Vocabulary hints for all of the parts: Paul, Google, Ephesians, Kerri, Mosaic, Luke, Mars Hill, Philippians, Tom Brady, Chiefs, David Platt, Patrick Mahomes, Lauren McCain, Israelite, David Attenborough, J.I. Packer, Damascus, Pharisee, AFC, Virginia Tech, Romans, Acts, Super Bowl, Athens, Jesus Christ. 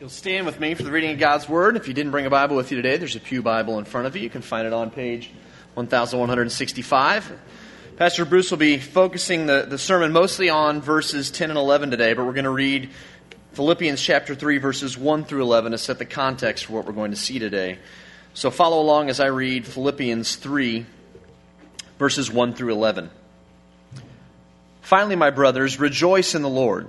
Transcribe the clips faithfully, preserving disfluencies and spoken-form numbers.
You'll stand with me for the reading of God's Word. If you didn't bring a Bible with you today, there's a pew Bible in front of you. You can find it on page eleven sixty-five. Pastor Bruce will be focusing the, the sermon mostly on verses ten and eleven today, but we're going to read Philippians chapter three, verses one through eleven to set the context for what we're going to see today. So follow along as I read Philippians three, verses one through eleven. Finally, my brothers, rejoice in the Lord.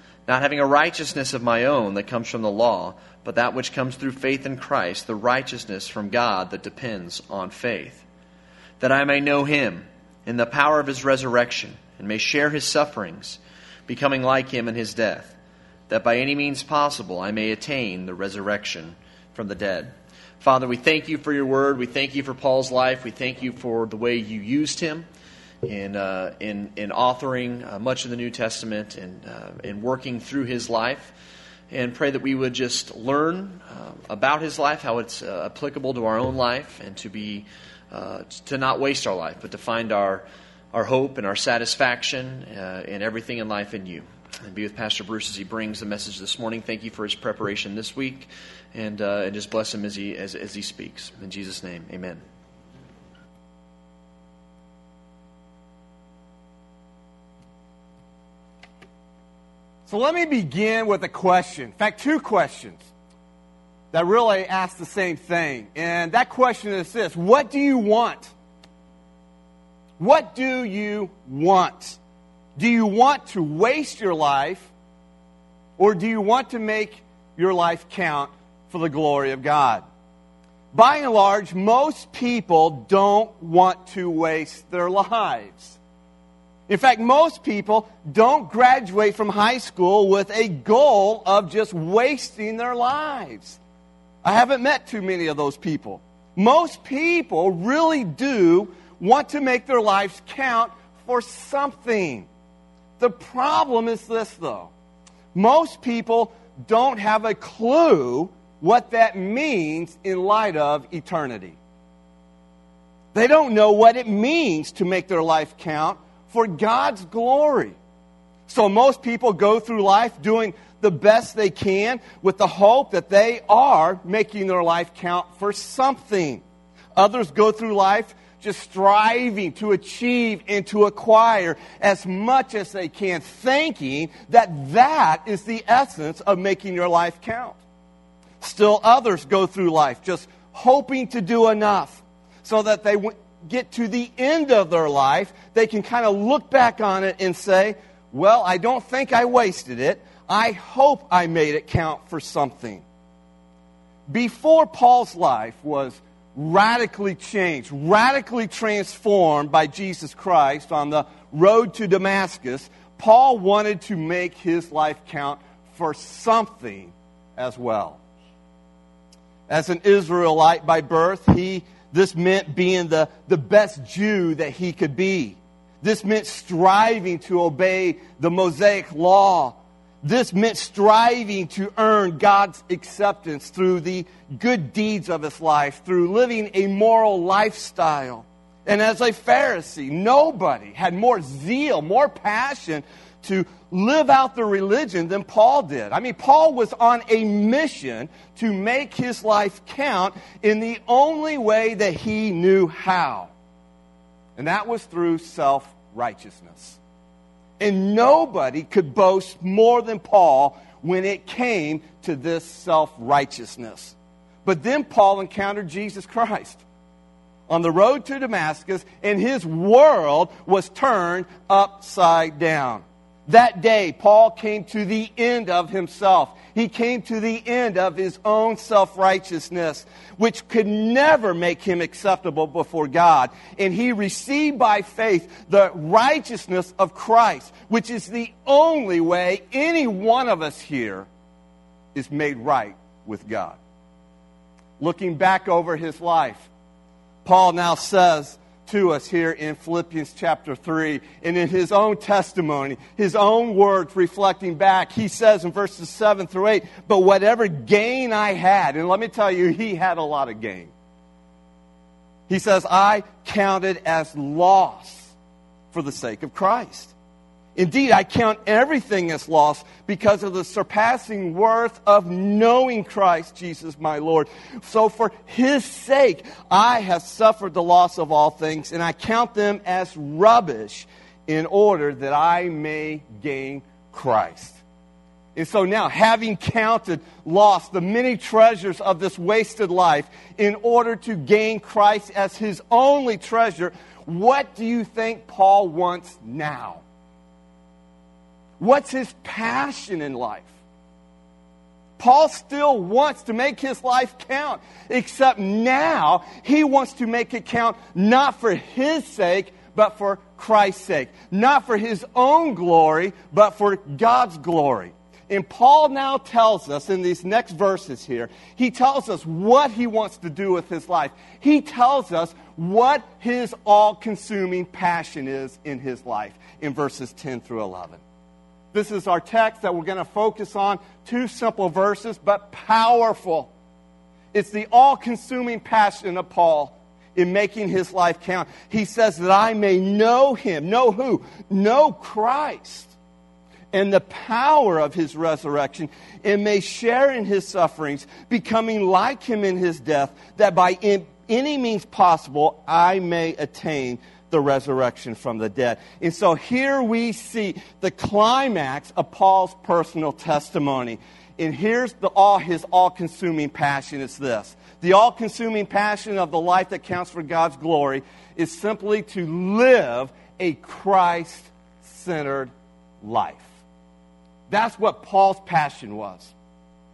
not having a righteousness of my own that comes from the law, but that which comes through faith in Christ, the righteousness from God that depends on faith, that I may know him in the power of his resurrection and may share his sufferings, becoming like him in his death, that by any means possible I may attain the resurrection from the dead. Father, we thank you for your word. We thank you for Paul's life. We thank you for the way you used him in uh, in in authoring uh, much of the New Testament and uh, in working through his life. And pray that we would just learn uh, about his life, how it's uh, applicable to our own life, and to be uh, to not waste our life, but to find our our hope and our satisfaction uh, in everything in life in you. And be with Pastor Bruce as he brings the message this morning. Thank you for his preparation this week, and uh, and just bless him as he as as he speaks. In Jesus' name, amen. So let me begin with a question. In fact, two questions that really ask the same thing. And that question is this: what do you want? What do you want? Do you want to waste your life, or do you want to make your life count for the glory of God? By and large, most people don't want to waste their lives. In fact, most people don't graduate from high school with a goal of just wasting their lives. I haven't met too many of those people. Most people really do want to make their lives count for something. The problem is this, though. Most people don't have a clue what that means in light of eternity. They don't know what it means to make their life count for God's glory. So most people go through life doing the best they can with the hope that they are making their life count for something. Others go through life just striving to achieve and to acquire as much as they can, thinking that that is the essence of making your life count. Still others go through life just hoping to do enough so that they w- get to the end of their life, they can kind of look back on it and say, well, I don't think I wasted it. I hope I made it count for something. Before Paul's life was radically changed, radically transformed by Jesus Christ on the road to Damascus, Paul wanted to make his life count for something as well. As an Israelite by birth, he This meant being the, the best Jew that he could be. This meant striving to obey the Mosaic law. This meant striving to earn God's acceptance through the good deeds of his life, through living a moral lifestyle. And as a Pharisee, nobody had more zeal, more passion to live out the religion than Paul did. I mean, Paul was on a mission to make his life count in the only way that he knew how. And that was through self-righteousness. And nobody could boast more than Paul when it came to this self-righteousness. But then Paul encountered Jesus Christ. on the road to Damascus, and his world was turned upside down. That day, Paul came to the end of himself. He came to the end of his own self-righteousness, which could never make him acceptable before God. And he received by faith the righteousness of Christ, which is the only way any one of us here is made right with God. Looking back over his life, Paul now says to us here in Philippians chapter three, and in his own testimony, his own words reflecting back, he says in verses seven through eight, but whatever gain I had, and let me tell you, he had a lot of gain. He says, I counted as loss for the sake of Christ. Indeed, I count everything as loss because of the surpassing worth of knowing Christ Jesus my Lord. So for his sake, I have suffered the loss of all things, and I count them as rubbish in order that I may gain Christ. And so now, having counted loss, the many treasures of this wasted life, in order to gain Christ as his only treasure, what do you think Paul wants now? What's his passion in life? Paul still wants to make his life count, except now he wants to make it count not for his sake, but for Christ's sake. Not for his own glory, but for God's glory. And Paul now tells us in these next verses here, he tells us what he wants to do with his life. He tells us what his all-consuming passion is in his life in verses ten through eleven. This is our text that we're going to focus on. Two simple verses, but powerful. It's the all-consuming passion of Paul in making his life count. He says that I may know him. Know who? Know Christ. And the power of his resurrection, and may share in his sufferings, becoming like him in his death, that by any means possible I may attain the resurrection from the dead. And so here we see the climax of Paul's personal testimony. And here's the all his all-consuming passion is this. The all-consuming passion of the life that counts for God's glory is simply to live a Christ-centered life. That's what Paul's passion was.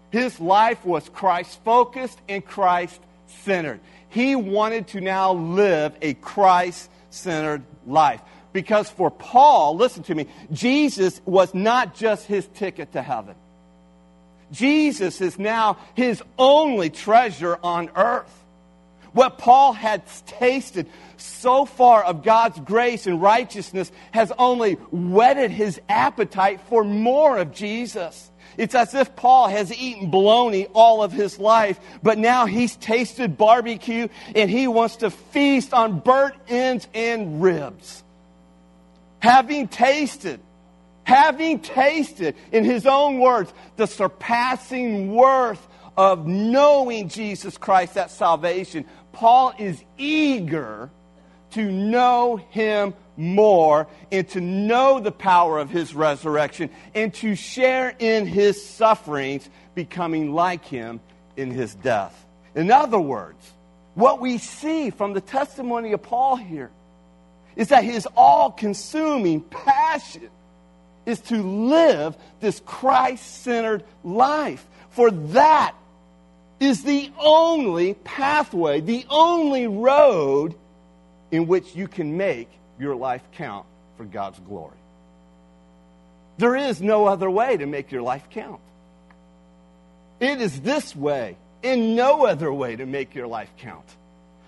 His life was Christ-focused and Christ-centered. He wanted to now live a Christ-centered centered life. Because for Paul, listen to me, Jesus was not just his ticket to heaven. Jesus is now his only treasure on earth. What Paul had tasted so far of God's grace and righteousness has only whetted his appetite for more of Jesus. It's as if Paul has eaten bologna all of his life, but now he's tasted barbecue and he wants to feast on burnt ends and ribs. Having tasted, having tasted, in his own words, the surpassing worth of knowing Jesus Christ, that salvation, Paul is eager to know him more and to know the power of his resurrection and to share in his sufferings, becoming like him in his death. In other words, what we see from the testimony of Paul here is that his all-consuming passion is to live this Christ-centered life. For that is the only pathway, the only road in which you can make your life count for God's glory. There is no other way to make your life count. It is this way and no other way to make your life count.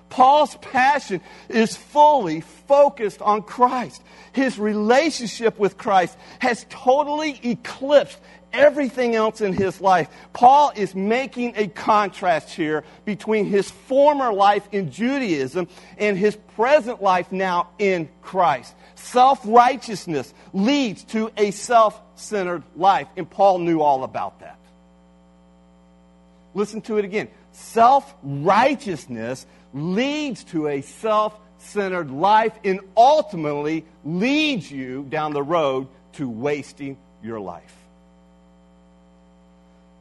Paul's passion is fully focused on Christ. His relationship with Christ has totally eclipsed everything else in his life. Paul is making a contrast here between his former life in Judaism and his present life now in Christ. Self-righteousness leads to a self-centered life, and Paul knew all about that. Listen to it again. Self-righteousness leads to a self-centered life and ultimately leads you down the road to wasting your life.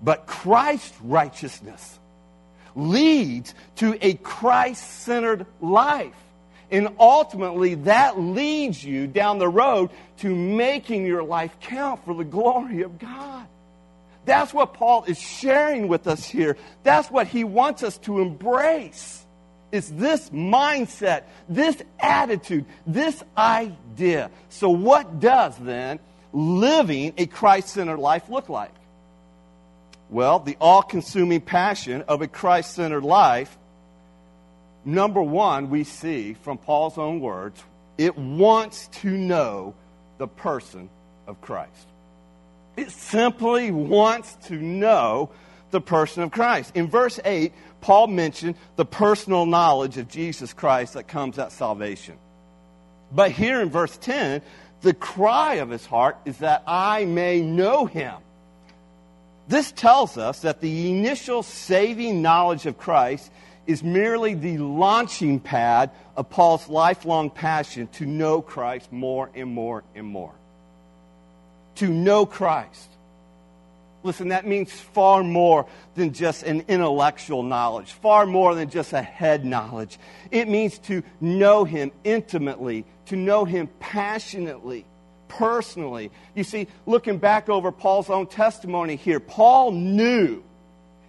But Christ's righteousness leads to a Christ-centered life. And ultimately, that leads you down the road to making your life count for the glory of God. That's what Paul is sharing with us here. That's what he wants us to embrace. It's this mindset, this attitude, this idea. So what does then living a Christ-centered life look like? Well, the all-consuming passion of a Christ-centered life, number one, we see from Paul's own words, it wants to know the person of Christ. It simply wants to know the person of Christ. In verse eight, Paul mentioned the personal knowledge of Jesus Christ that comes at salvation. But here in verse ten, the cry of his heart is that I may know him. This tells us that the initial saving knowledge of Christ is merely the launching pad of Paul's lifelong passion to know Christ more and more and more. To know Christ. Listen, that means far more than just an intellectual knowledge, far more than just a head knowledge. It means to know him intimately, to know him passionately, personally. You see, looking back over Paul's own testimony here, Paul knew.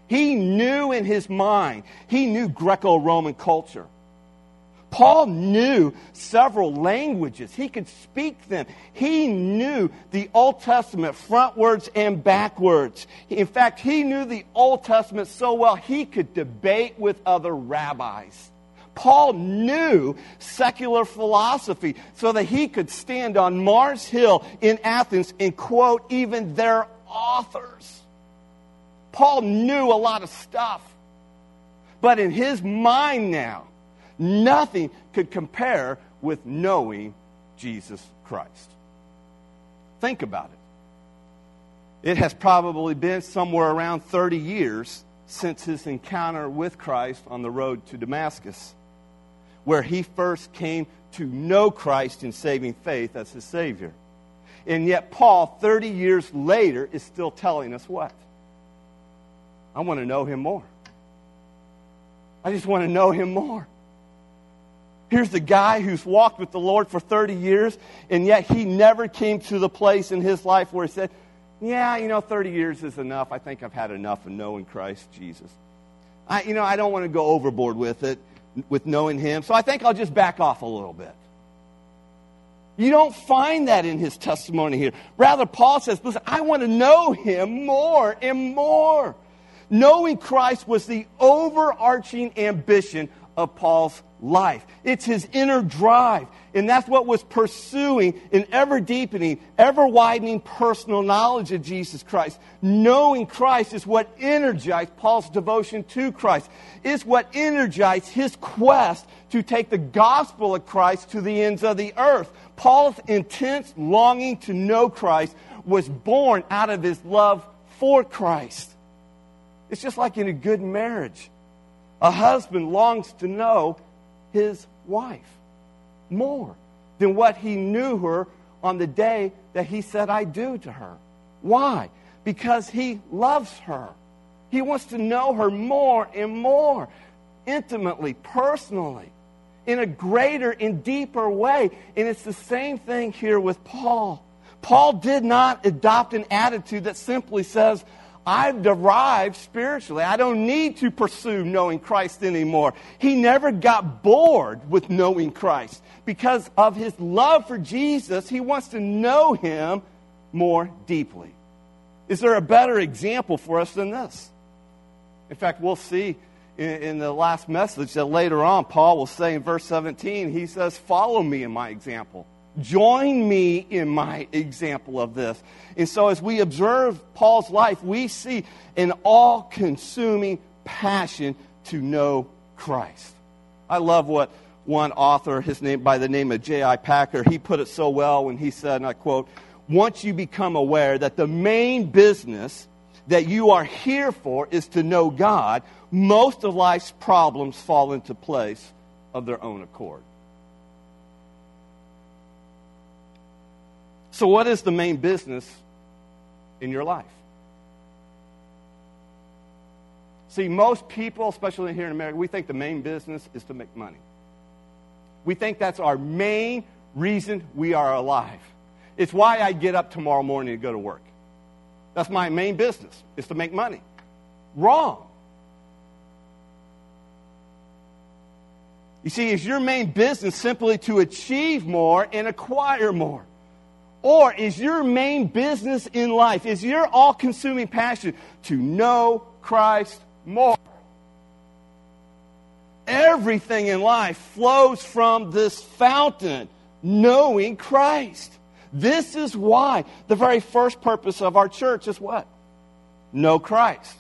He knew in his mind. He knew Greco-Roman culture. Paul knew several languages. He could speak them. He knew the Old Testament frontwards and backwards. In fact, he knew the Old Testament so well he could debate with other rabbis. Paul knew secular philosophy so that he could stand on Mars Hill in Athens and quote even their authors. Paul knew a lot of stuff, but in his mind now, nothing could compare with knowing Jesus Christ. Think about it. It has probably been somewhere around thirty years since his encounter with Christ on the road to Damascus, where he first came to know Christ in saving faith as his Savior. And yet Paul, thirty years later, is still telling us what? I want to know him more. I just want to know him more. Here's the guy who's walked with the Lord for thirty years, and yet he never came to the place in his life where he said, yeah, you know, thirty years is enough. I think I've had enough of knowing Christ Jesus. I, you know, I don't want to go overboard with it, with knowing him, so I think I'll just back off a little bit. You don't find that in his testimony here. Rather, Paul says, listen, I want to know him more and more. Knowing Christ was the overarching ambition of Paul's life. It's his inner drive. And that's what was pursuing an ever-deepening, ever-widening personal knowledge of Jesus Christ. Knowing Christ is what energized Paul's devotion to Christ. It's what energized his quest to take the gospel of Christ to the ends of the earth. Paul's intense longing to know Christ was born out of his love for Christ. It's just like in a good marriage. A husband longs to know his wife more than what he knew her on the day that he said, I do to her. Why? Because he loves her. He wants to know her more and more, intimately, personally, in a greater and deeper way. And it's the same thing here with Paul. Paul did not adopt an attitude that simply says, I've derived spiritually. I don't need to pursue knowing Christ anymore. He never got bored with knowing Christ. Because of his love for Jesus, he wants to know him more deeply. Is there a better example for us than this? In fact, we'll see in, in the last message that later on, Paul will say in verse seventeen, he says, follow me in my example. Join me in my example of this. And so as we observe Paul's life, we see an all-consuming passion to know Christ. I love what one author, his name by the name of J I Packer, he put it so well when he said, and I quote, once you become aware that the main business that you are here for is to know God, most of life's problems fall into place of their own accord. So what is the main business in your life? See, most people, especially here in America, we think the main business is to make money. We think that's our main reason we are alive. It's why I get up tomorrow morning to go to work. That's my main business, is to make money. Wrong. You see, is your main business simply to achieve more and acquire more? Or is your main business in life, is your all-consuming passion to know Christ more? Everything in life flows from this fountain, knowing Christ. This is why the very first purpose of our church is what? Know Christ,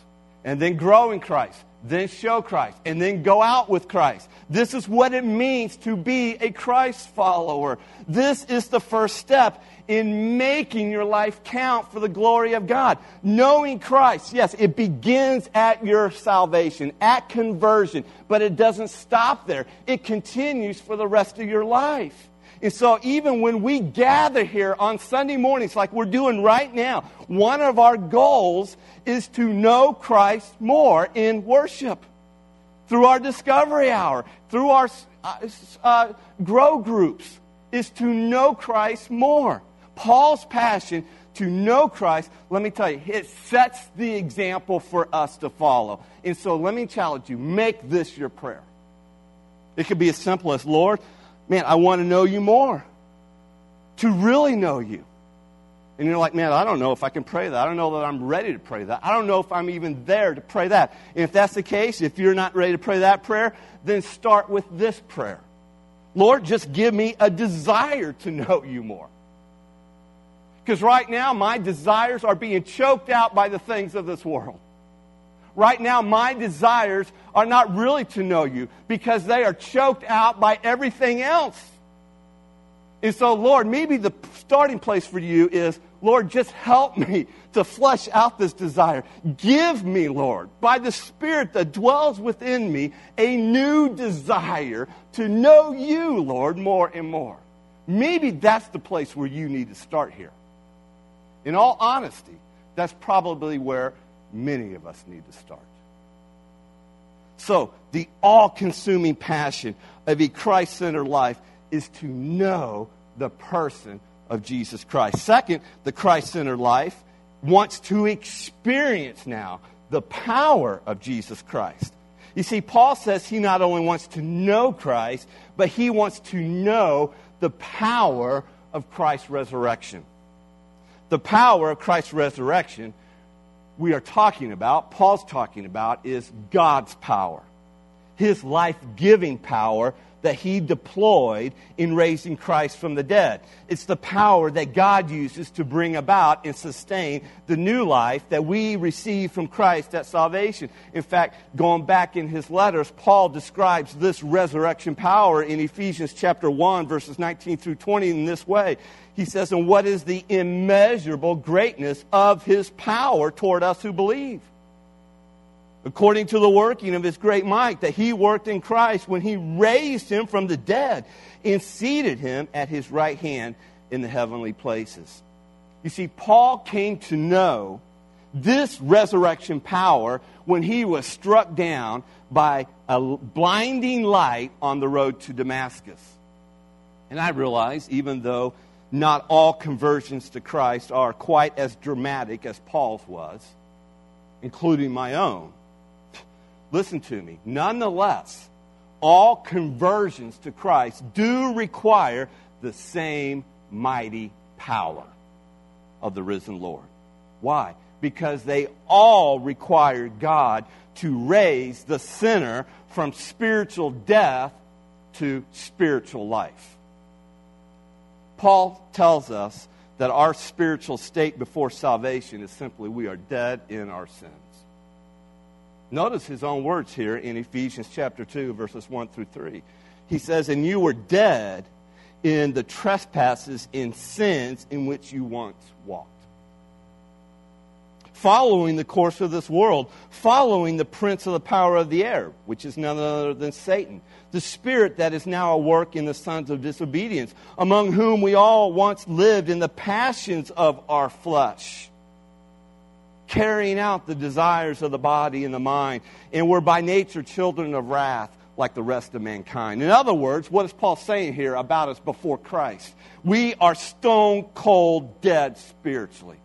and then grow in Christ, then show Christ, and then go out with Christ. This is what it means to be a Christ follower. This is the first step in making your life count for the glory of God. Knowing Christ, yes, it begins at your salvation, at conversion, but it doesn't stop there. It continues for the rest of your life. And so even when we gather here on Sunday mornings like we're doing right now, one of our goals is to know Christ more in worship. Through our discovery hour, through our uh, uh, grow groups, is to know Christ more. Paul's passion to know Christ, let me tell you, it sets the example for us to follow. And so let me challenge you, make this your prayer. It could be as simple as, Lord, man, I want to know you more, to really know you. And you're like, man, I don't know if I can pray that. I don't know that I'm ready to pray that. I don't know if I'm even there to pray that. And if that's the case, if you're not ready to pray that prayer, then start with this prayer. Lord, just give me a desire to know you more. Because right now, my desires are being choked out by the things of this world. Right now, my desires are not really to know you because they are choked out by everything else. And so, Lord, maybe the starting place for you is, Lord, just help me to flesh out this desire. Give me, Lord, by the Spirit that dwells within me, a new desire to know you, Lord, more and more. Maybe that's the place where you need to start here. In all honesty, that's probably where many of us need to start. So, the all-consuming passion of a Christ-centered life is to know the person of Jesus Christ. Second, the Christ-centered life wants to experience now the power of Jesus Christ. You see, Paul says he not only wants to know Christ, but he wants to know the power of Christ's resurrection. The power of Christ's resurrection we are talking about, Paul's talking about, is God's power. His life-giving power that he deployed in raising Christ from the dead. It's the power that God uses to bring about and sustain the new life that we receive from Christ at salvation. In fact, going back in his letters, Paul describes this resurrection power in Ephesians chapter one, verses nineteen through twenty in this way. He says, and what is the immeasurable greatness of his power toward us who believe? According to the working of his great might that he worked in Christ when he raised him from the dead and seated him at his right hand in the heavenly places. You see, Paul came to know this resurrection power when he was struck down by a blinding light on the road to Damascus. And I realize, even though not all conversions to Christ are quite as dramatic as Paul's was, including my own, listen to me. Nonetheless, all conversions to Christ do require the same mighty power of the risen Lord. Why? Because they all require God to raise the sinner from spiritual death to spiritual life. Paul tells us that our spiritual state before salvation is simply we are dead in our sins. Notice his own words here in Ephesians chapter two, verses one through three. He says, and you were dead in the trespasses and sins in which you once walked, following the course of this world, following the prince of the power of the air, which is none other than Satan, the spirit that is now at work in the sons of disobedience, among whom we all once lived in the passions of our flesh, carrying out the desires of the body and the mind, and we're by nature children of wrath like the rest of mankind. In other words, what is Paul saying here about us before Christ? We are stone cold dead spiritually.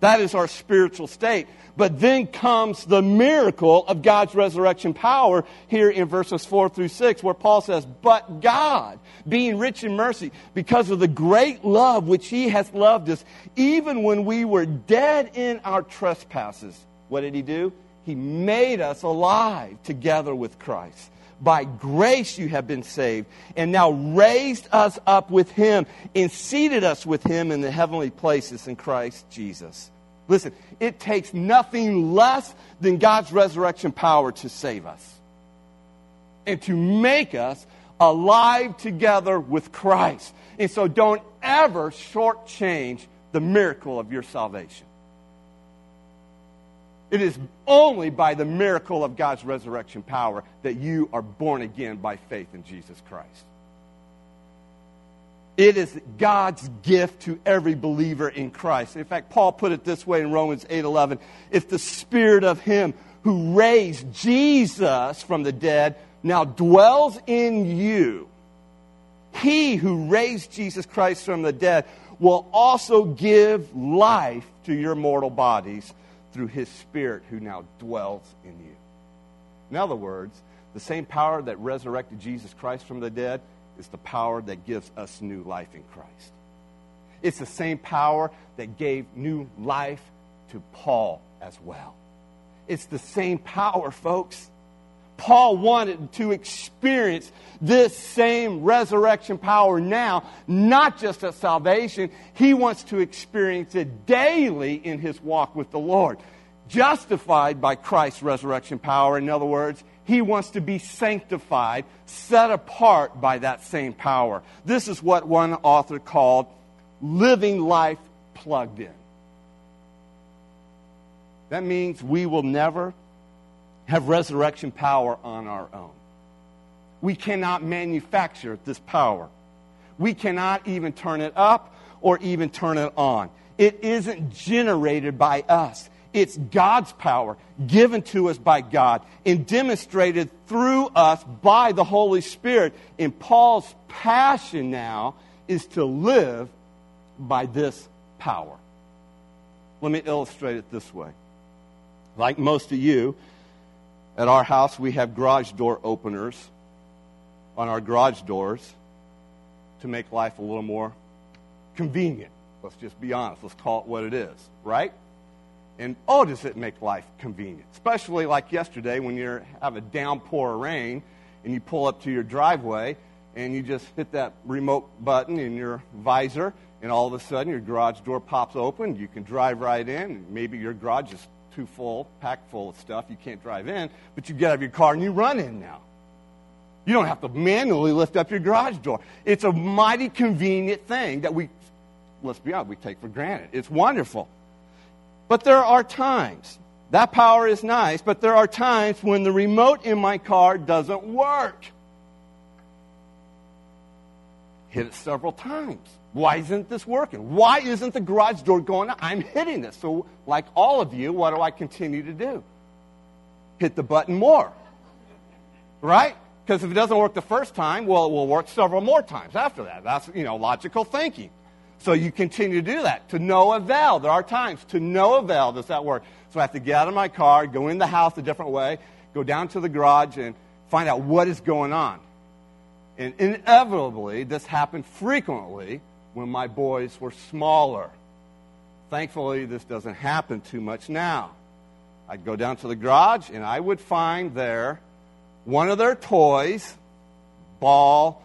That is our spiritual state. But then comes the miracle of God's resurrection power here in verses four through six, where Paul says, "But God, being rich in mercy, because of the great love which He has loved us, even when we were dead in our trespasses," what did He do? "He made us alive together with Christ. By grace you have been saved, and now raised us up with Him and seated us with Him in the heavenly places in Christ Jesus." Listen, it takes nothing less than God's resurrection power to save us and to make us alive together with Christ. And so don't ever shortchange the miracle of your salvation. It is only by the miracle of God's resurrection power that you are born again by faith in Jesus Christ. It is God's gift to every believer in Christ. In fact, Paul put it this way in Romans eight eleven. "It's the Spirit of Him who raised Jesus from the dead now dwells in you. He who raised Jesus Christ from the dead will also give life to your mortal bodies through His Spirit who now dwells in you." In other words, the same power that resurrected Jesus Christ from the dead is the power that gives us new life in Christ. It's the same power that gave new life to Paul as well. It's the same power, folks. Paul wanted to experience this same resurrection power now, not just at salvation. He wants to experience it daily in his walk with the Lord. Justified by Christ's resurrection power, in other words, he wants to be sanctified, set apart by that same power. This is what one author called living life plugged in. That means we will never have resurrection power on our own. We cannot manufacture this power. We cannot even turn it up or even turn it on. It isn't generated by us. It's God's power given to us by God and demonstrated through us by the Holy Spirit. And Paul's passion now is to live by this power. Let me illustrate it this way. Like most of you, at our house, we have garage door openers on our garage doors to make life a little more convenient. Let's just be honest. Let's call it what it is, right? And oh, does it make life convenient. Especially like yesterday when you have a downpour of rain and you pull up to your driveway and you just hit that remote button in your visor and all of a sudden your garage door pops open. You can drive right in, and maybe your garage is too full, packed full of stuff, you can't drive in, but you get out of your car and you run in now. You don't have to manually lift up your garage door. It's a mighty convenient thing that we, let's be honest, we take for granted. It's wonderful. But there are times, that power is nice, but there are times when the remote in my car doesn't work. Hit it several times. Why isn't this working? Why isn't the garage door going up? I'm hitting this. So like all of you, what do I continue to do? Hit the button more. Right? Because if it doesn't work the first time, well, it will work several more times after that. That's, you know, logical thinking. So you continue to do that. To no avail. There are times. To no avail does that work. So I have to get out of my car, go in the house a different way, go down to the garage and find out what is going on. And inevitably, this happened frequently when my boys were smaller. Thankfully, this doesn't happen too much now. I'd go down to the garage, and I would find there one of their toys, ball,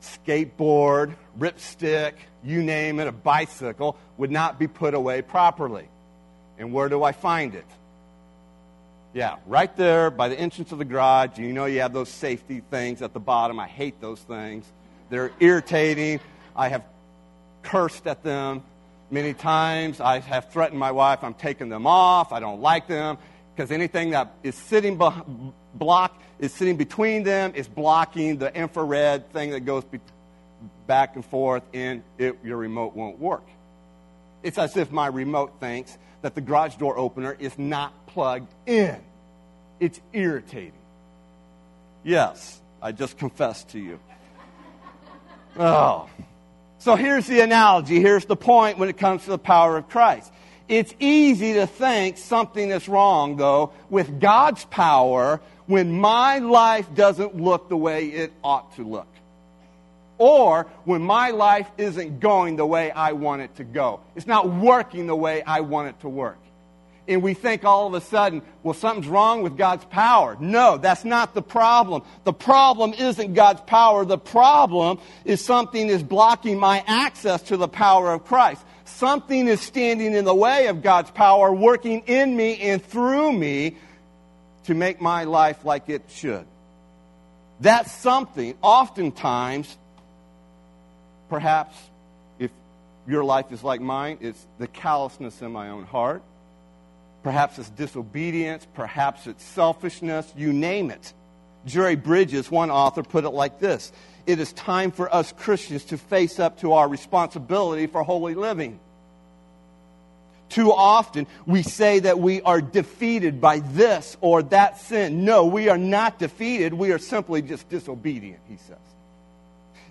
skateboard, ripstick, you name it, a bicycle, would not be put away properly. And where do I find it? Yeah, right there by the entrance of the garage. You know you have those safety things at the bottom. I hate those things. They're irritating. I have cursed at them many times. I have threatened my wife. I'm taking them off. I don't like them because anything that is sitting be- block is sitting between them is blocking the infrared thing that goes be- back and forth, and it, your remote won't work. It's as if my remote thinks that the garage door opener is not plugged in. It's irritating. Yes, I just confessed to you. Oh. So here's the analogy. Here's the point when it comes to the power of Christ. It's easy to think something is wrong, though, with God's power when my life doesn't look the way it ought to look. Or when my life isn't going the way I want it to go. It's not working the way I want it to work. And we think all of a sudden, well, something's wrong with God's power. No, that's not the problem. The problem isn't God's power. The problem is something is blocking my access to the power of Christ. Something is standing in the way of God's power, working in me and through me to make my life like it should. That's something, oftentimes, perhaps, if your life is like mine, it's the callousness in my own heart. Perhaps it's disobedience. Perhaps it's selfishness. You name it. Jerry Bridges, one author, put it like this. It is time for us Christians to face up to our responsibility for holy living. Too often, we say that we are defeated by this or that sin. No, we are not defeated. We are simply just disobedient, he says.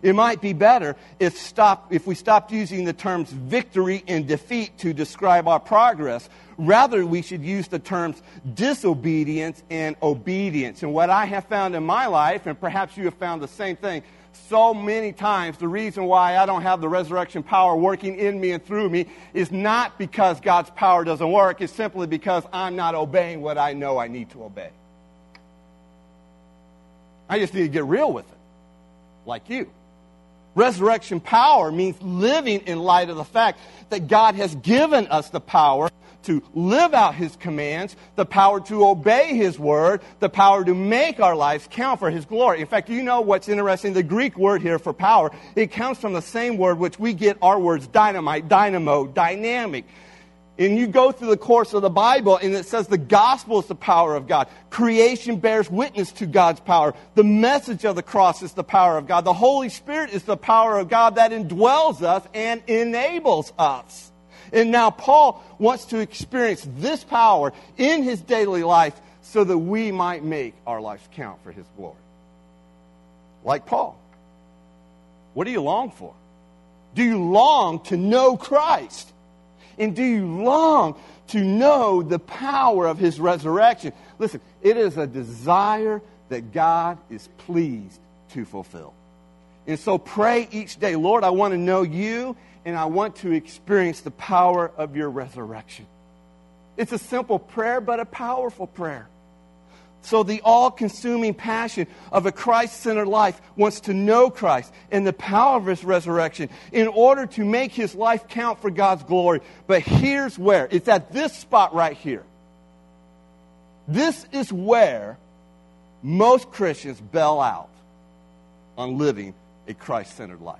It might be better if stop if we stopped using the terms victory and defeat to describe our progress. Rather, we should use the terms disobedience and obedience. And what I have found in my life, and perhaps you have found the same thing, so many times the reason why I don't have the resurrection power working in me and through me is not because God's power doesn't work. It's simply because I'm not obeying what I know I need to obey. I just need to get real with it, like you. Resurrection power means living in light of the fact that God has given us the power to live out His commands, the power to obey His word, the power to make our lives count for His glory. In fact, you know what's interesting? The Greek word here for power, it comes from the same word which we get our words dynamite, dynamo, dynamic. And you go through the course of the Bible, and it says the gospel is the power of God. Creation bears witness to God's power. The message of the cross is the power of God. The Holy Spirit is the power of God that indwells us and enables us. And now Paul wants to experience this power in his daily life so that we might make our lives count for His glory. Like Paul. What do you long for? Do you long to know Christ? And do you long to know the power of His resurrection? Listen, it is a desire that God is pleased to fulfill. And so pray each day, Lord, I want to know You, and I want to experience the power of Your resurrection. It's a simple prayer, but a powerful prayer. So the all-consuming passion of a Christ-centered life wants to know Christ and the power of His resurrection in order to make his life count for God's glory. But here's where. It's at this spot right here. This is where most Christians bail out on living a Christ-centered life.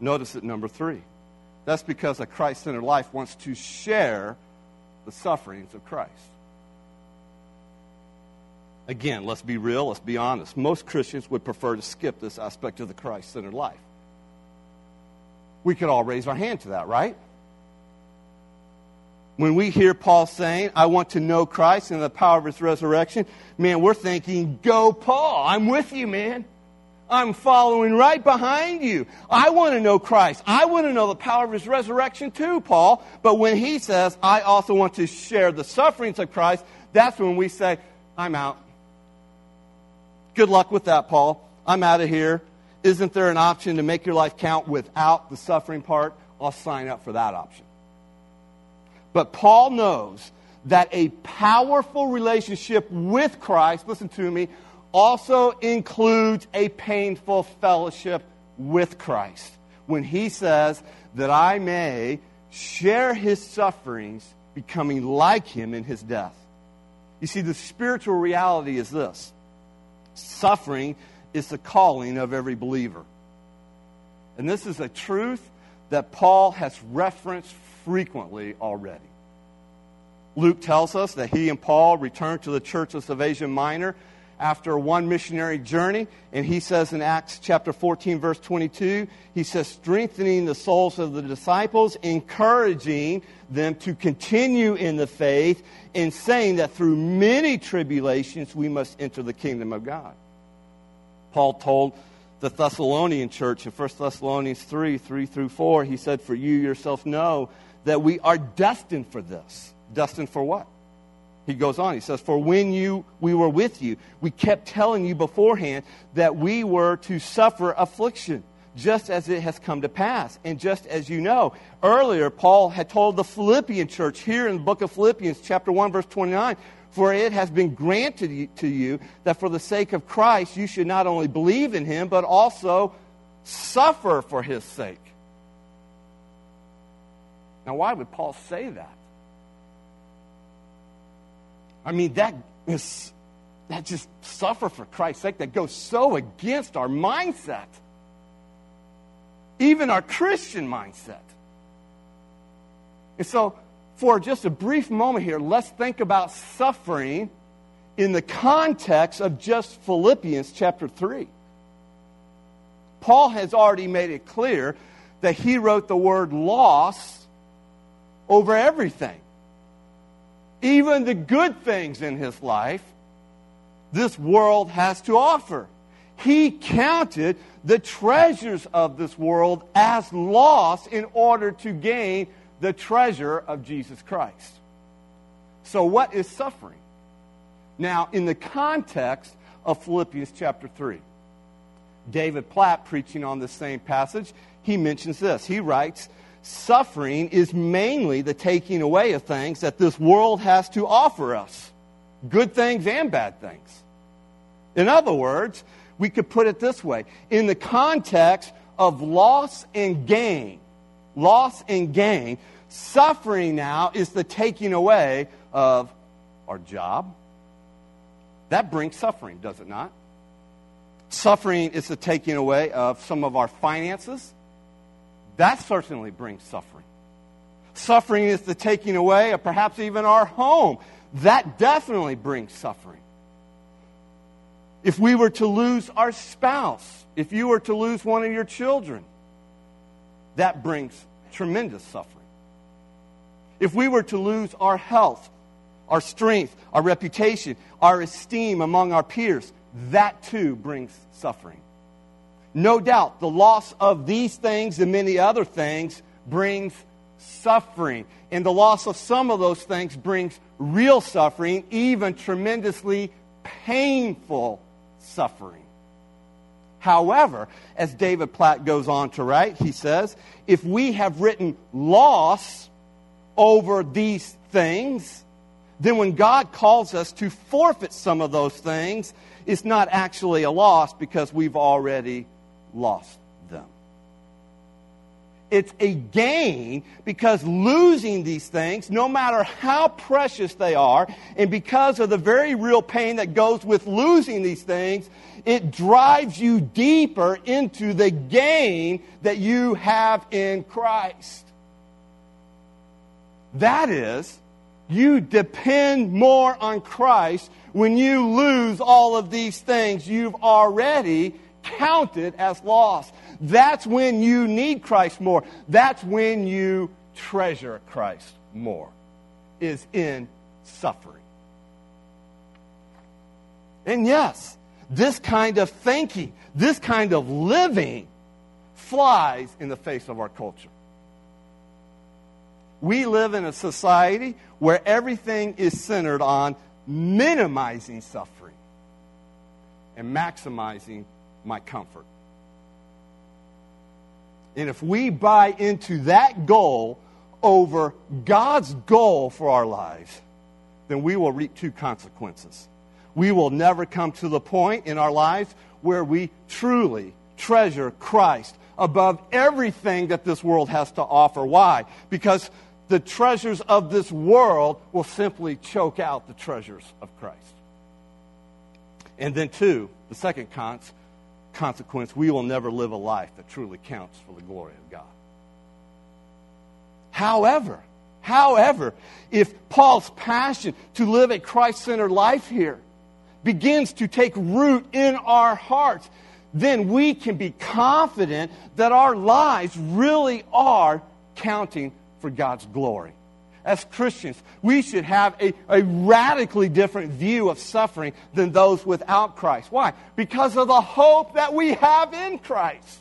Notice at number three. That's because a Christ-centered life wants to share the sufferings of Christ. Again, let's be real, let's be honest. Most Christians would prefer to skip this aspect of the Christ-centered life. We could all raise our hand to that, right? When we hear Paul saying, I want to know Christ and the power of His resurrection, man, we're thinking, go Paul, I'm with you, man. I'm following right behind you. I want to know Christ. I want to know the power of His resurrection too, Paul. But when he says, I also want to share the sufferings of Christ, that's when we say, I'm out. Good luck with that, Paul. I'm out of here. Isn't there an option to make your life count without the suffering part? I'll sign up for that option. But Paul knows that a powerful relationship with Christ, listen to me, also includes a painful fellowship with Christ. When he says that I may share His sufferings, becoming like Him in His death. You see, the spiritual reality is this. Suffering is the calling of every believer. And this is a truth that Paul has referenced frequently already. Luke tells us that he and Paul returned to the churches of Asia Minor after one missionary journey. And he says in Acts chapter fourteen, verse twenty-two, he says, strengthening the souls of the disciples, encouraging them to continue in the faith, and saying that through many tribulations we must enter the kingdom of God. Paul told the Thessalonian church in First Thessalonians three, three through four, he said, for you yourself know that we are destined for this. Destined for what? He goes on, he says, for when you we were with you, we kept telling you beforehand that we were to suffer affliction, just as it has come to pass. And just as you know, earlier Paul had told the Philippian church here in the book of Philippians, chapter one, verse twenty-nine, for it has been granted to you that for the sake of Christ you should not only believe in him, but also suffer for his sake. Now, why would Paul say that? I mean, that is, that just suffer for Christ's sake, that goes so against our mindset, even our Christian mindset. And so, for just a brief moment here, let's think about suffering in the context of just Philippians chapter three. Paul has already made it clear that he wrote the word loss over everything. Even the good things in his life, this world has to offer. He counted the treasures of this world as loss in order to gain the treasure of Jesus Christ. So what is suffering? Now, in the context of Philippians chapter three, David Platt, preaching on this same passage, he mentions this. He writes, suffering is mainly the taking away of things that this world has to offer us, good things and bad things. In other words, we could put it this way. In the context of loss and gain, loss and gain, suffering now is the taking away of our job. That brings suffering, does it not? Suffering is the taking away of some of our finances. That certainly brings suffering. Suffering is the taking away of perhaps even our home. That definitely brings suffering. If we were to lose our spouse, if you were to lose one of your children, that brings tremendous suffering. If we were to lose our health, our strength, our reputation, our esteem among our peers, that too brings suffering. No doubt, the loss of these things and many other things brings suffering. And the loss of some of those things brings real suffering, even tremendously painful suffering. However, as David Platt goes on to write, he says, if we have written loss over these things, then when God calls us to forfeit some of those things, it's not actually a loss because we've already lost them. It's a gain because losing these things, no matter how precious they are, and because of the very real pain that goes with losing these things, it drives you deeper into the gain that you have in Christ. That is, you depend more on Christ when you lose all of these things you've already counted as loss. That's when you need Christ more. That's when you treasure Christ more, is in suffering. And yes, this kind of thinking, this kind of living flies in the face of our culture. We live in a society where everything is centered on minimizing suffering and maximizing my comfort. And if we buy into that goal over God's goal for our lives, then we will reap two consequences. We will never come to the point in our lives where we truly treasure Christ above everything that this world has to offer. Why? Because the treasures of this world will simply choke out the treasures of Christ. And then two, the second cons- consequence, we will never live a life that truly counts for the glory of God. However, however, if Paul's passion to live a Christ-centered life here begins to take root in our hearts, then we can be confident that our lives really are counting for God's glory. As Christians, we should have a, a radically different view of suffering than those without Christ. Why? Because of the hope that we have in Christ.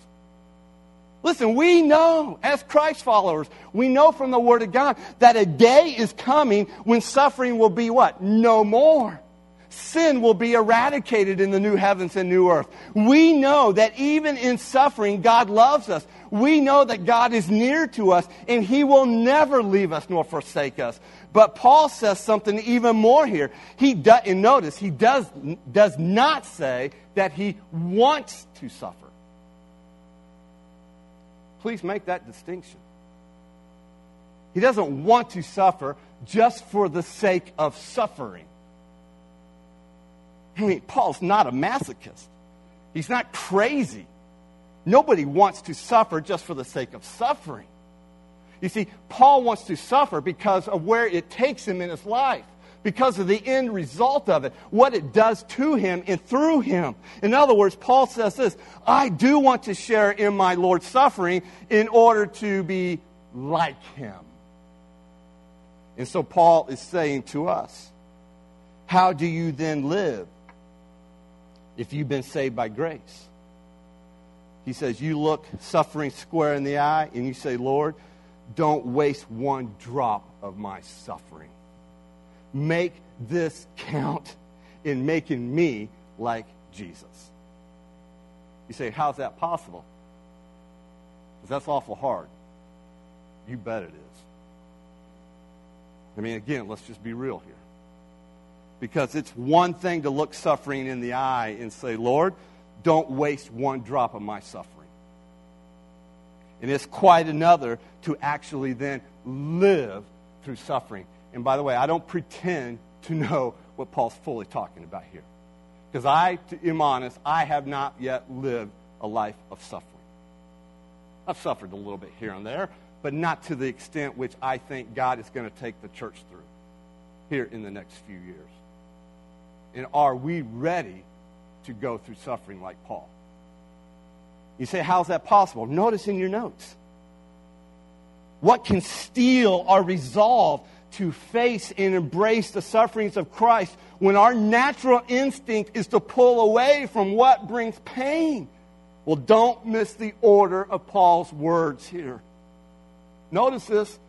Listen, we know, as Christ followers, we know from the Word of God that a day is coming when suffering will be what? No more. Sin will be eradicated in the new heavens and new earth. We know that even in suffering, God loves us. We know that God is near to us, and He will never leave us nor forsake us. But Paul says something even more here. He do, and notice, he does, does not say that he wants to suffer. Please make that distinction. He doesn't want to suffer just for the sake of suffering. I mean, Paul's not a masochist. He's not crazy. Nobody wants to suffer just for the sake of suffering. You see, Paul wants to suffer because of where it takes him in his life, because of the end result of it, what it does to him and through him. In other words, Paul says this, I do want to share in my Lord's suffering in order to be like Him. And so Paul is saying to us, how do you then live if you've been saved by grace? He says, you look suffering square in the eye and you say, Lord, don't waste one drop of my suffering. Make this count in making me like Jesus. You say, how's that possible? Because that's awful hard. You bet it is. I mean, again, let's just be real here. Because it's one thing to look suffering in the eye and say, Lord, don't waste one drop of my suffering. And it's quite another to actually then live through suffering. And by the way, I don't pretend to know what Paul's fully talking about here. Because I, to am honest, I have not yet lived a life of suffering. I've suffered a little bit here and there, but not to the extent which I think God is going to take the church through here in the next few years. And are we ready to go through suffering like Paul? You say, how's that possible? Notice in your notes. What can steal our resolve to face and embrace the sufferings of Christ when our natural instinct is to pull away from what brings pain? Well, don't miss the order of Paul's words here. Notice this.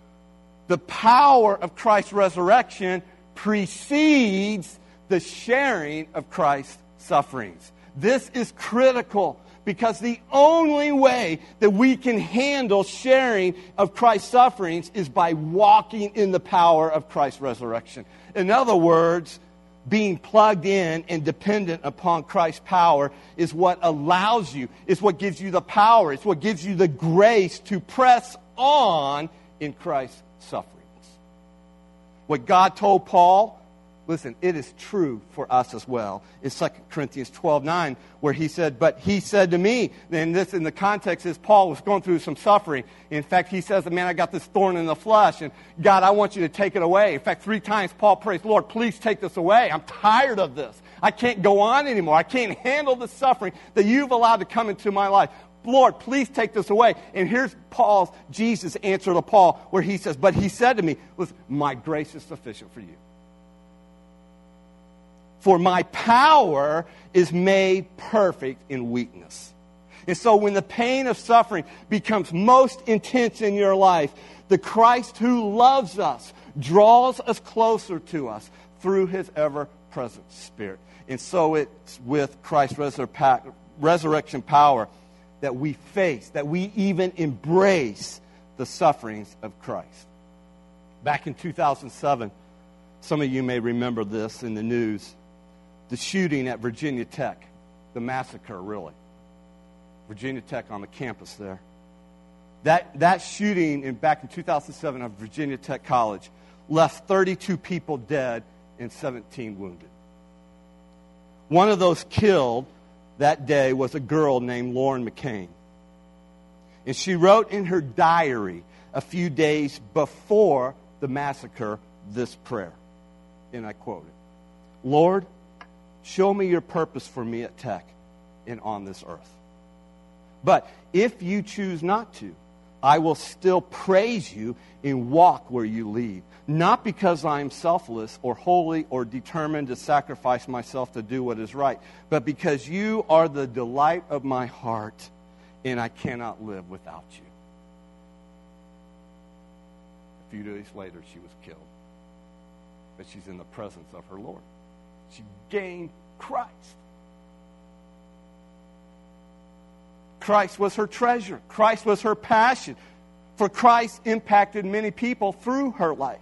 The power of Christ's resurrection precedes the sharing of Christ's sufferings. This is critical because the only way that we can handle sharing of Christ's sufferings is by walking in the power of Christ's resurrection. In other words, being plugged in and dependent upon Christ's power is what allows you, is what gives you the power, it's what gives you the grace to press on in Christ's sufferings. What God told Paul, listen, it is true for us as well. In Second Corinthians twelve nine, where he said, but he said to me, and this in the context is Paul was going through some suffering. In fact, he says, man, I got this thorn in the flesh, and God, I want you to take it away. In fact, three times Paul prays, Lord, please take this away. I'm tired of this. I can't go on anymore. I can't handle the suffering that you've allowed to come into my life. Lord, please take this away. And here's Paul's, Jesus' answer to Paul, where he says, but he said to me, listen, my grace is sufficient for you. For my power is made perfect in weakness. And so when the pain of suffering becomes most intense in your life, the Christ who loves us draws us closer to us through His ever-present Spirit. And so it's with Christ's resur- resurrection power that we face, that we even embrace the sufferings of Christ. Back in two thousand seven, some of you may remember this in the news, the shooting at Virginia Tech, the massacre really, Virginia Tech on the campus there. That, that shooting in, back in two thousand seven of Virginia Tech College left thirty-two people dead and seventeen wounded. One of those killed that day was a girl named Lauren McCain. And she wrote in her diary a few days before the massacre this prayer. And I quote it. Lord, Show me your purpose for me at Tech and on this earth. But if you choose not to, I will still praise you and walk where you lead. Not because I am selfless or holy or determined to sacrifice myself to do what is right, but because you are the delight of my heart and I cannot live without you. A few days later, she was killed. But she's in the presence of her Lord. She gained Christ. Christ was her treasure. Christ was her passion. For Christ impacted many people through her life.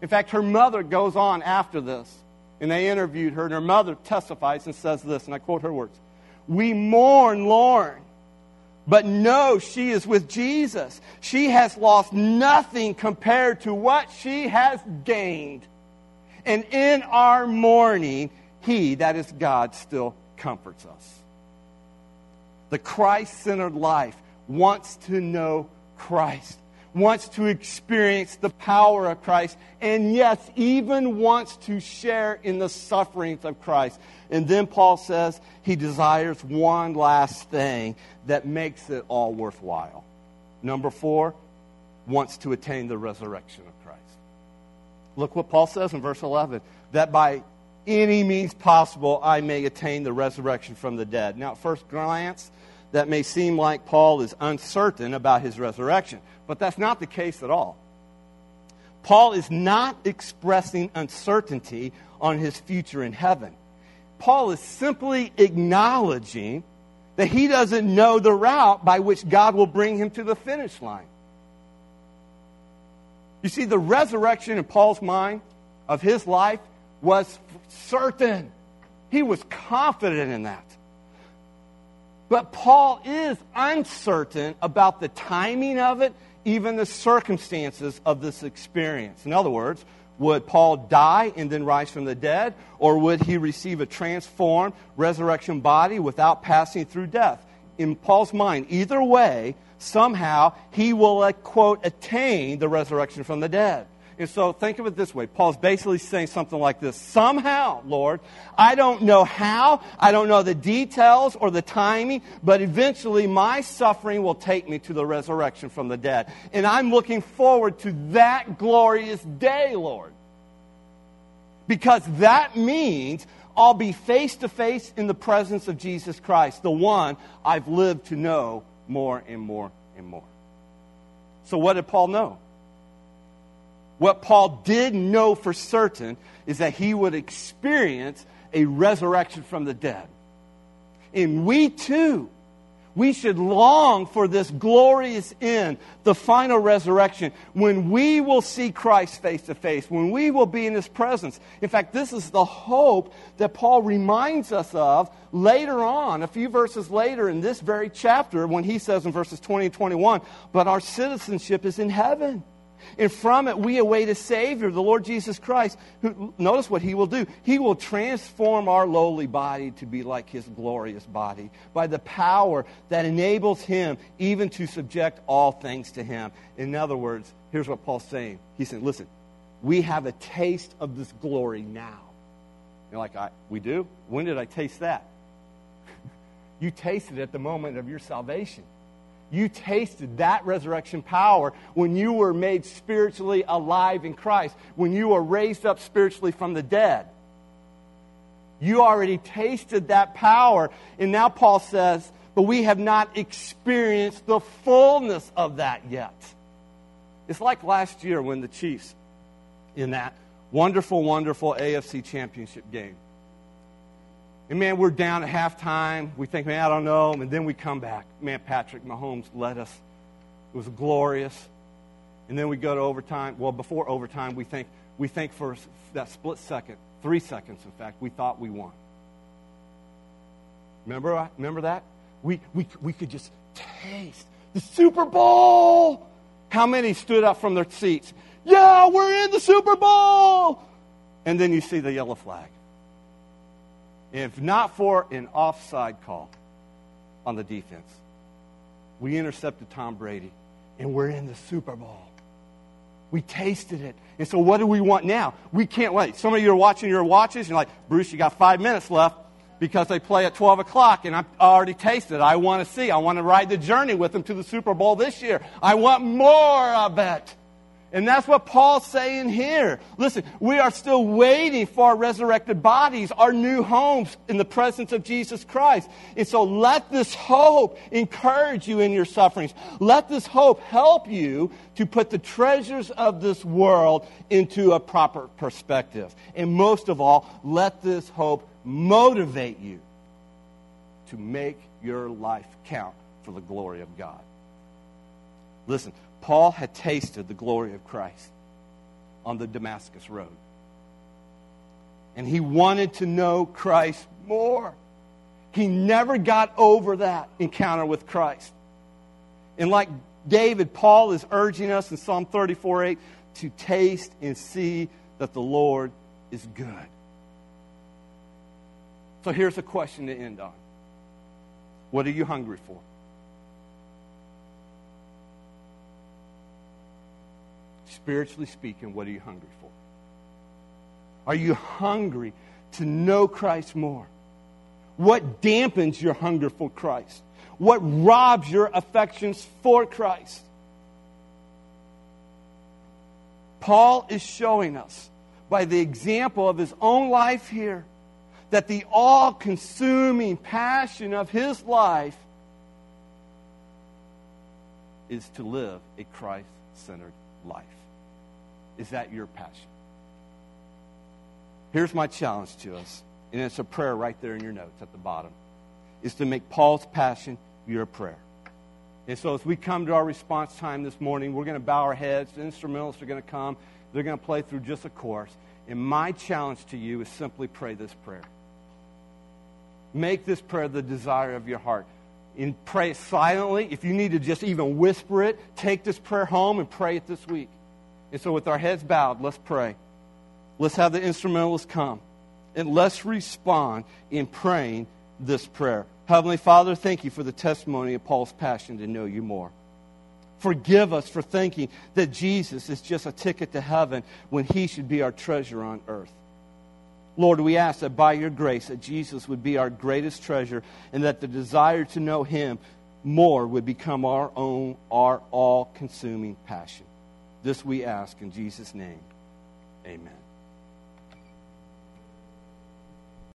In fact, her mother goes on after this, and they interviewed her, and her mother testifies and says this, and I quote her words, "We mourn Lauren, but know she is with Jesus. She has lost nothing compared to what she has gained. And in our mourning, He, that is God, still comforts us." The Christ-centered life wants to know Christ, wants to experience the power of Christ, and yes, even wants to share in the sufferings of Christ. And then Paul says he desires one last thing that makes it all worthwhile. Number four, wants to attain the resurrection of Christ. Look what Paul says in verse eleven, that by any means possible, I may attain the resurrection from the dead. Now, at first glance, that may seem like Paul is uncertain about his resurrection, but that's not the case at all. Paul is not expressing uncertainty on his future in heaven. Paul is simply acknowledging that he doesn't know the route by which God will bring him to the finish line. You see, the resurrection in Paul's mind of his life was certain. He was confident in that. But Paul is uncertain about the timing of it, even the circumstances of this experience. In other words, would Paul die and then rise from the dead? Or would he receive a transformed resurrection body without passing through death? In Paul's mind, either way, somehow he will, uh, quote, attain the resurrection from the dead. And so think of it this way. Paul's basically saying something like this. Somehow, Lord, I don't know how, I don't know the details or the timing, but eventually my suffering will take me to the resurrection from the dead. And I'm looking forward to that glorious day, Lord. Because that means I'll be face to face in the presence of Jesus Christ, the one I've lived to know more and more and more. So what did Paul know? What Paul did know for certain is that he would experience a resurrection from the dead. And we too, we should long for this glorious end, the final resurrection, when we will see Christ face to face, when we will be in His presence. In fact, this is the hope that Paul reminds us of later on, a few verses later in this very chapter, when he says in verses twenty and twenty-one, "But our citizenship is in heaven. And from it we await a Savior, the Lord Jesus Christ, who," notice what He will do, "He will transform our lowly body to be like His glorious body by the power that enables Him even to subject all things to Him." In other words, here's what Paul's saying. He's saying, listen, we have a taste of this glory now. You're like, I, we do? When did I taste that? You tasted it at the moment of your salvation. You tasted that resurrection power when you were made spiritually alive in Christ, when you were raised up spiritually from the dead. You already tasted that power. And now Paul says, but we have not experienced the fullness of that yet. It's like last year when the Chiefs, in that wonderful, wonderful A F C championship game. And, man, we're down at halftime. We think, man, I don't know. And then we come back. Man, Patrick Mahomes led us. It was glorious. And then we go to overtime. Well, before overtime, we think, we think for that split second, three seconds, in fact, we thought we won. Remember, remember that? We, we, we could just taste the Super Bowl. How many stood up from their seats? Yeah, we're in the Super Bowl. And then you see the yellow flag. If not for an offside call on the defense, we intercepted Tom Brady, and we're in the Super Bowl. We tasted it. And so what do we want now? We can't wait. Some of you are watching your watches, and you're like, Bruce, you got five minutes left because they play at twelve o'clock, and I already tasted it. I want to see. I want to ride the journey with them to the Super Bowl this year. I want more of it. And that's what Paul's saying here. Listen, we are still waiting for our resurrected bodies, our new homes in the presence of Jesus Christ. And so let this hope encourage you in your sufferings. Let this hope help you to put the treasures of this world into a proper perspective. And most of all, let this hope motivate you to make your life count for the glory of God. Listen, Paul had tasted the glory of Christ on the Damascus road. And he wanted to know Christ more. He never got over that encounter with Christ. And like David, Paul is urging us in Psalm thirty-four eight to taste and see that the Lord is good. So here's a question to end on. What are you hungry for? Spiritually speaking, what are you hungry for? Are you hungry to know Christ more? What dampens your hunger for Christ? What robs your affections for Christ? Paul is showing us by the example of his own life here that the all-consuming passion of his life is to live a Christ-centered life. Is that your passion? Here's my challenge to us, and it's a prayer right there in your notes at the bottom, is to make Paul's passion your prayer. And so as we come to our response time this morning, we're going to bow our heads. The instrumentalists are going to come. They're going to play through just a chorus. And my challenge to you is simply pray this prayer. Make this prayer the desire of your heart. And pray silently. If you need to just even whisper it, take this prayer home and pray it this week. And so with our heads bowed, let's pray. Let's have the instrumentalists come. And let's respond in praying this prayer. Heavenly Father, thank you for the testimony of Paul's passion to know you more. Forgive us for thinking that Jesus is just a ticket to heaven when he should be our treasure on earth. Lord, we ask that by your grace that Jesus would be our greatest treasure and that the desire to know him more would become our own, our all-consuming passion. This we ask in Jesus' name. Amen.